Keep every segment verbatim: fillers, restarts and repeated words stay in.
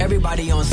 Everybody on.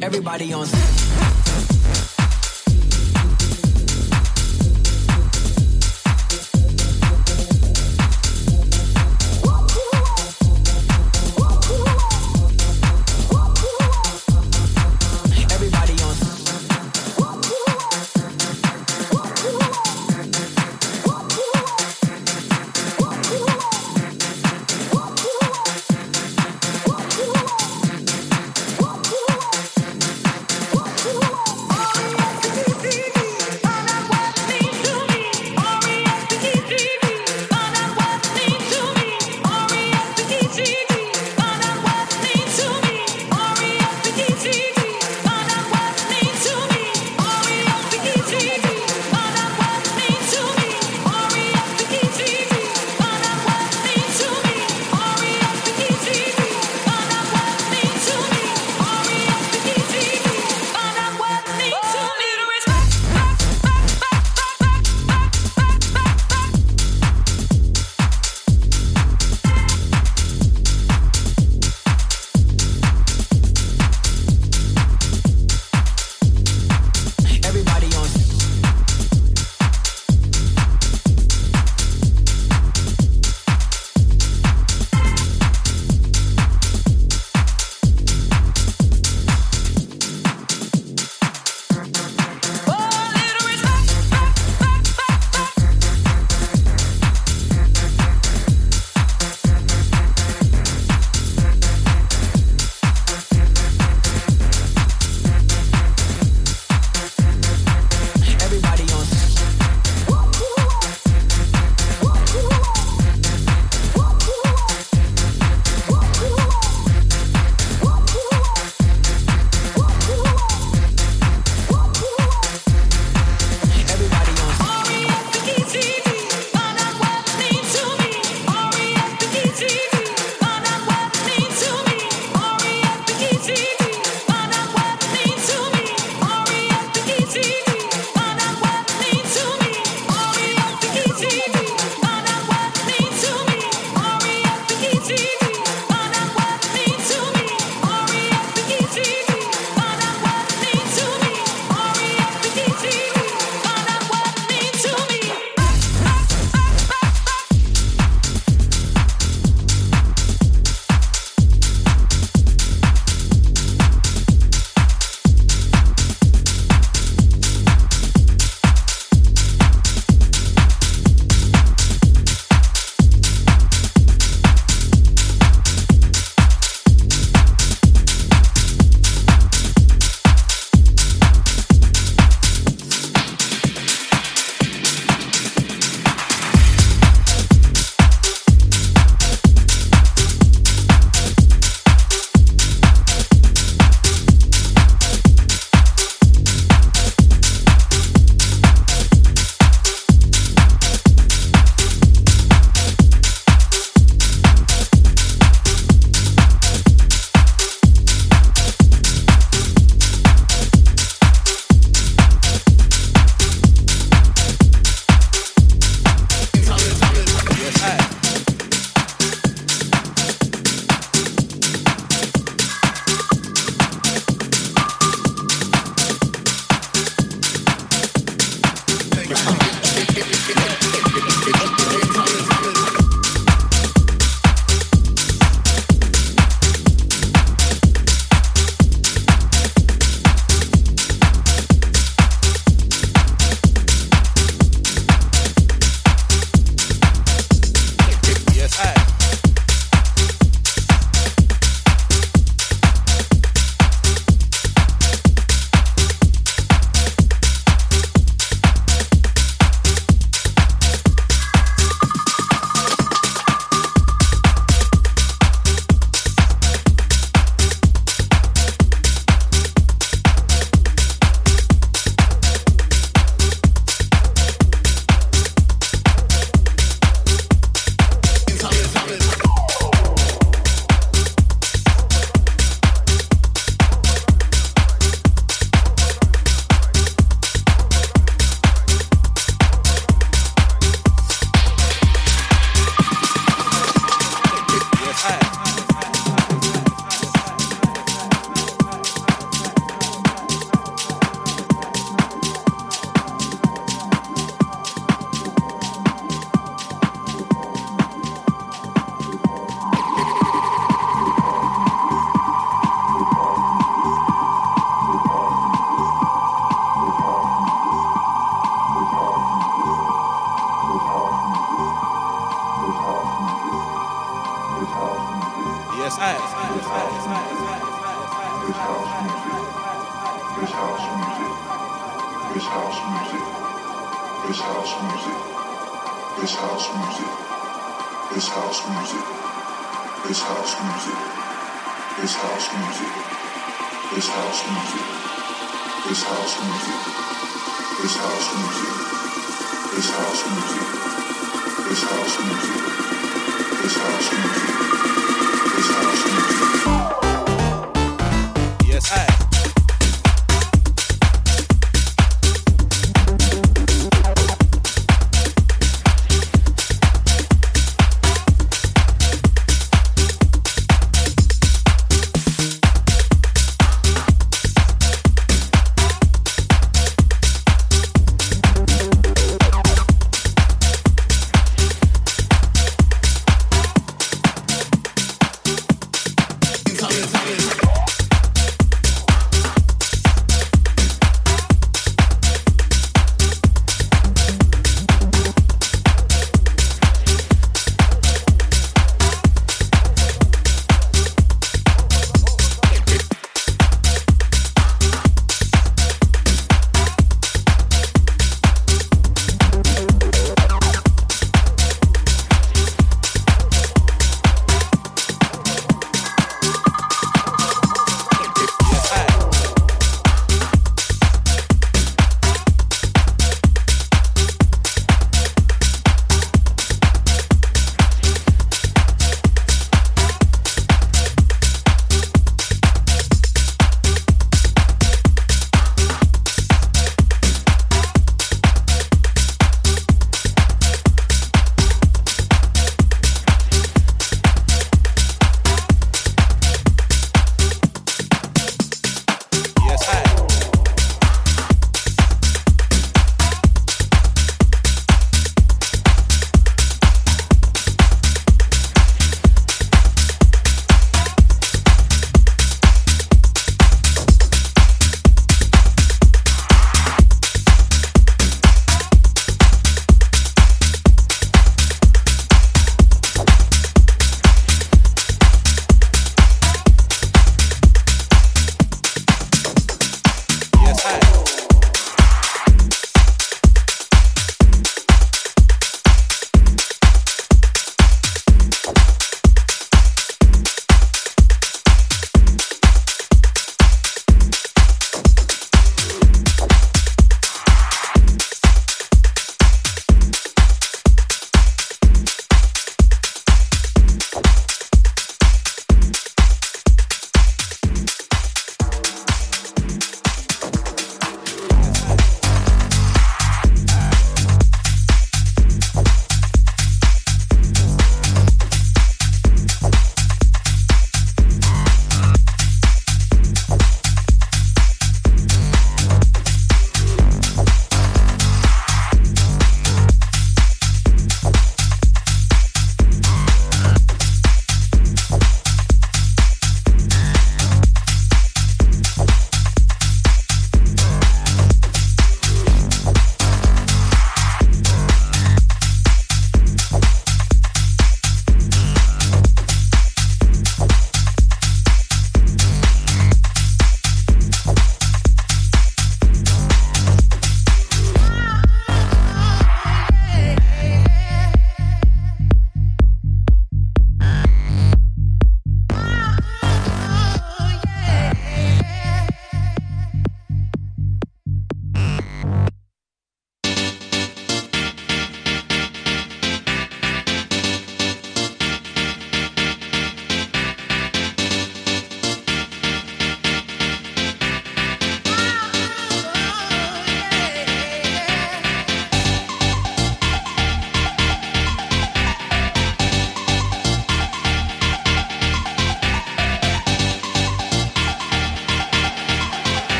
Everybody on. Everybody on.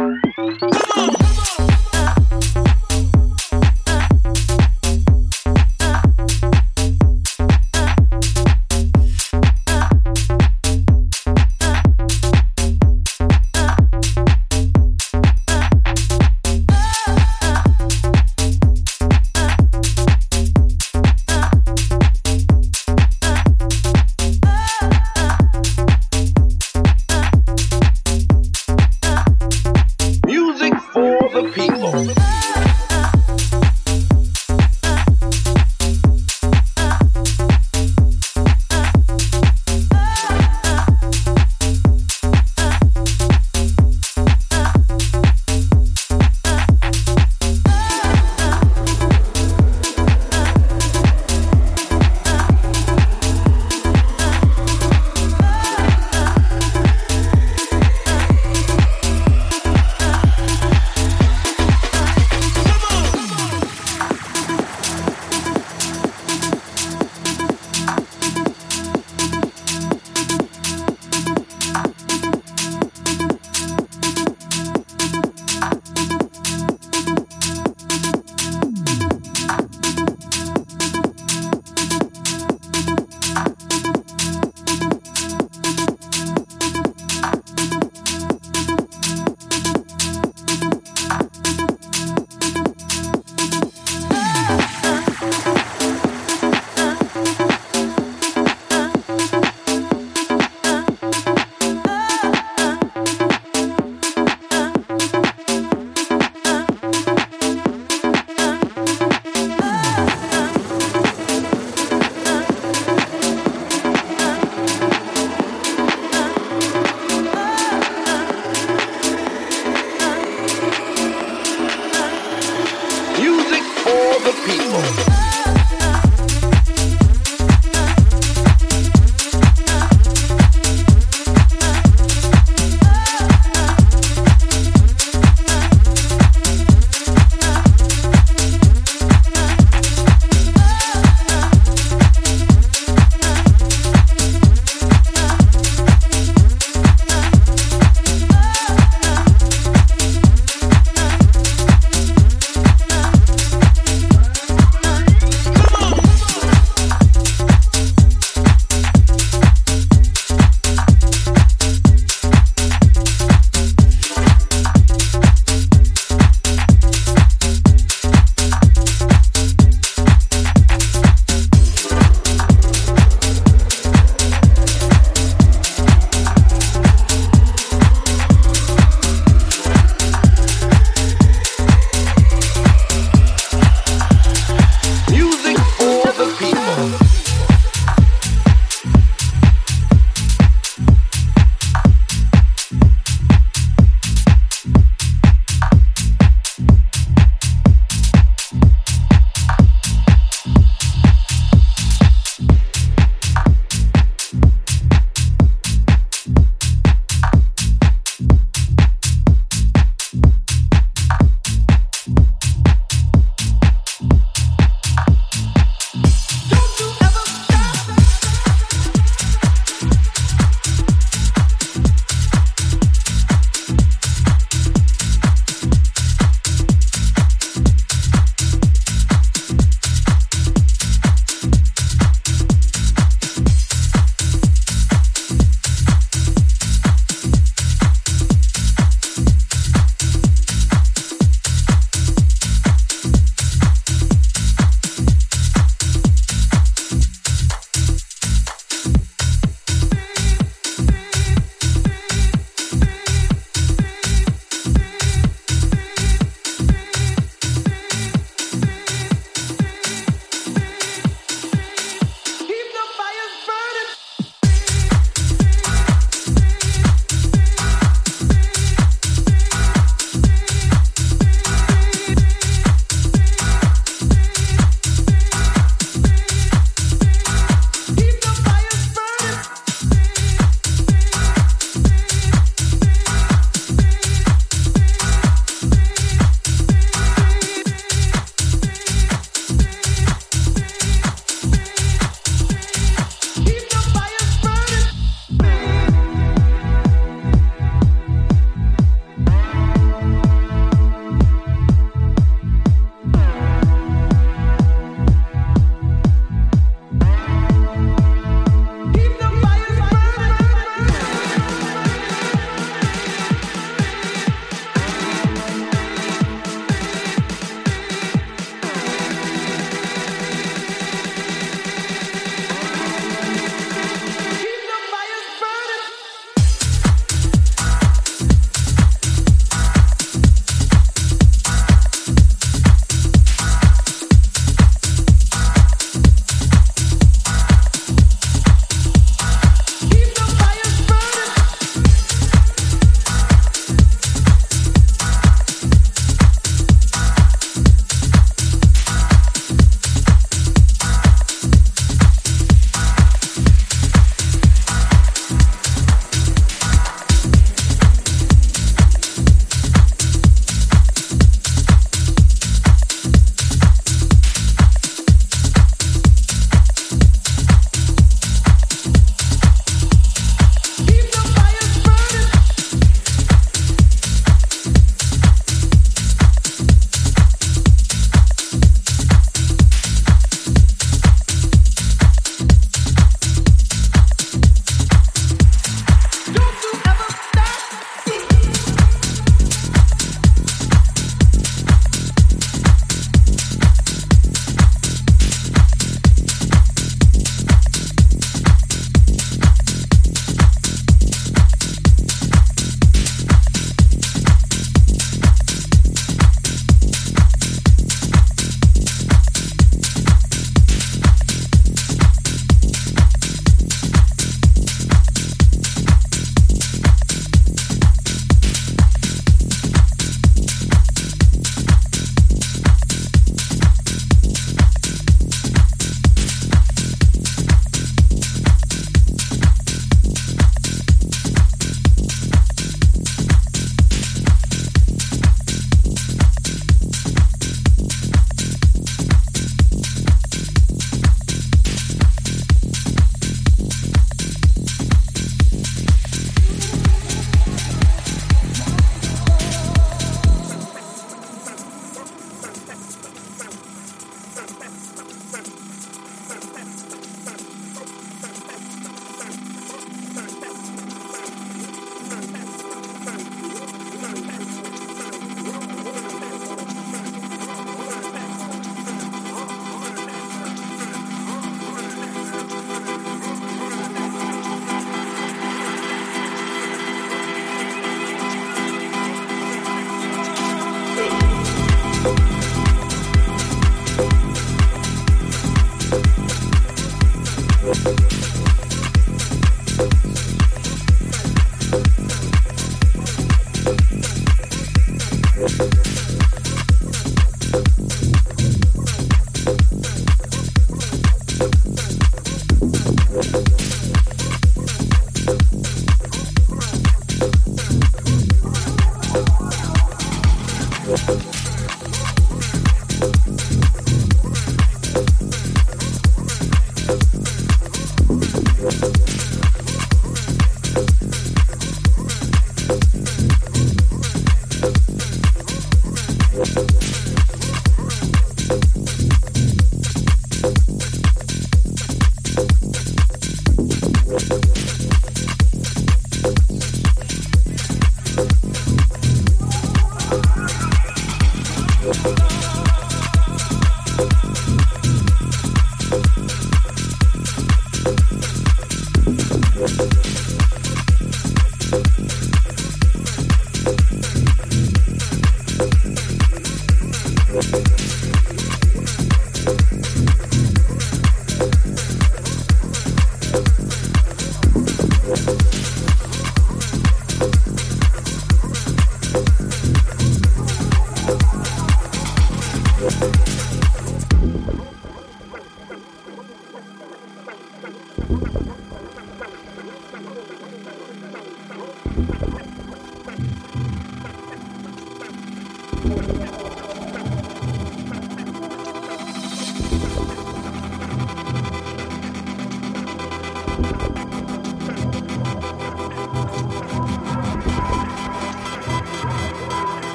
Bye.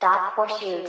stop or shoot.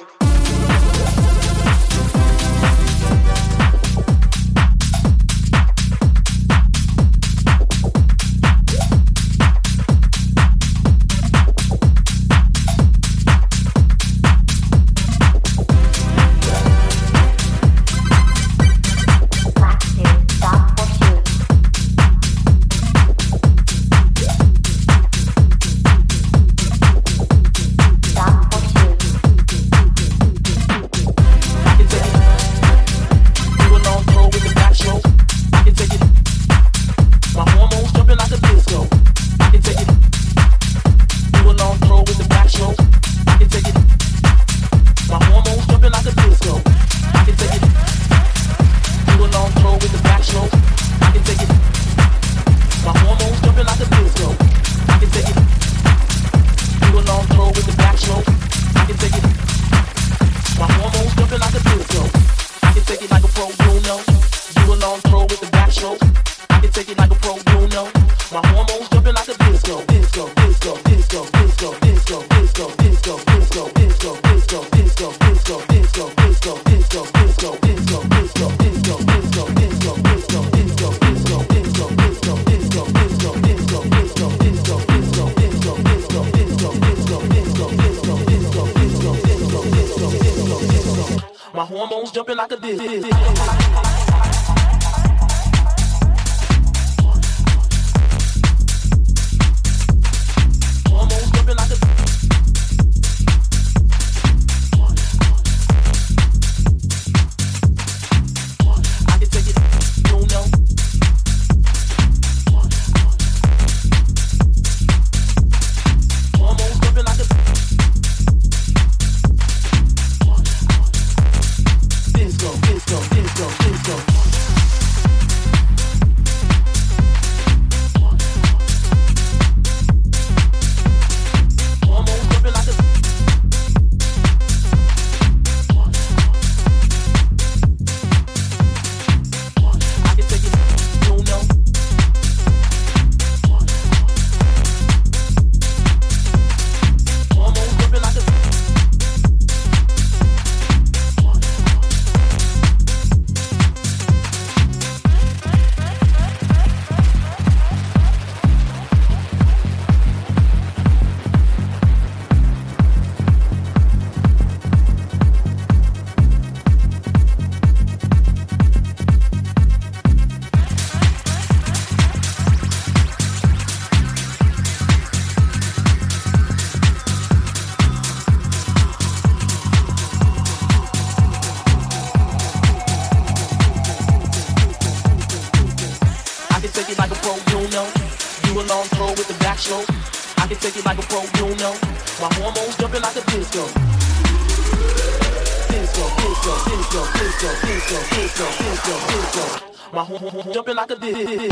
Jumping like a dick.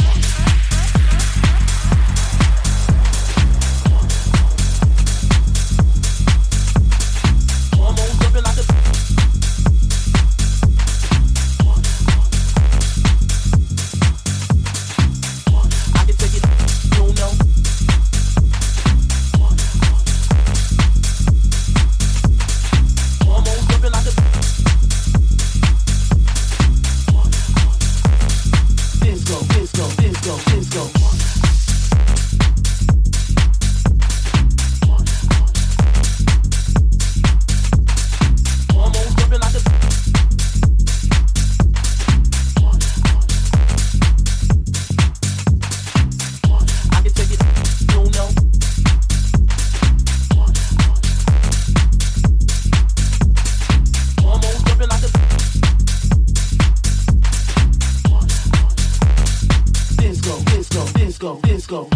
Go.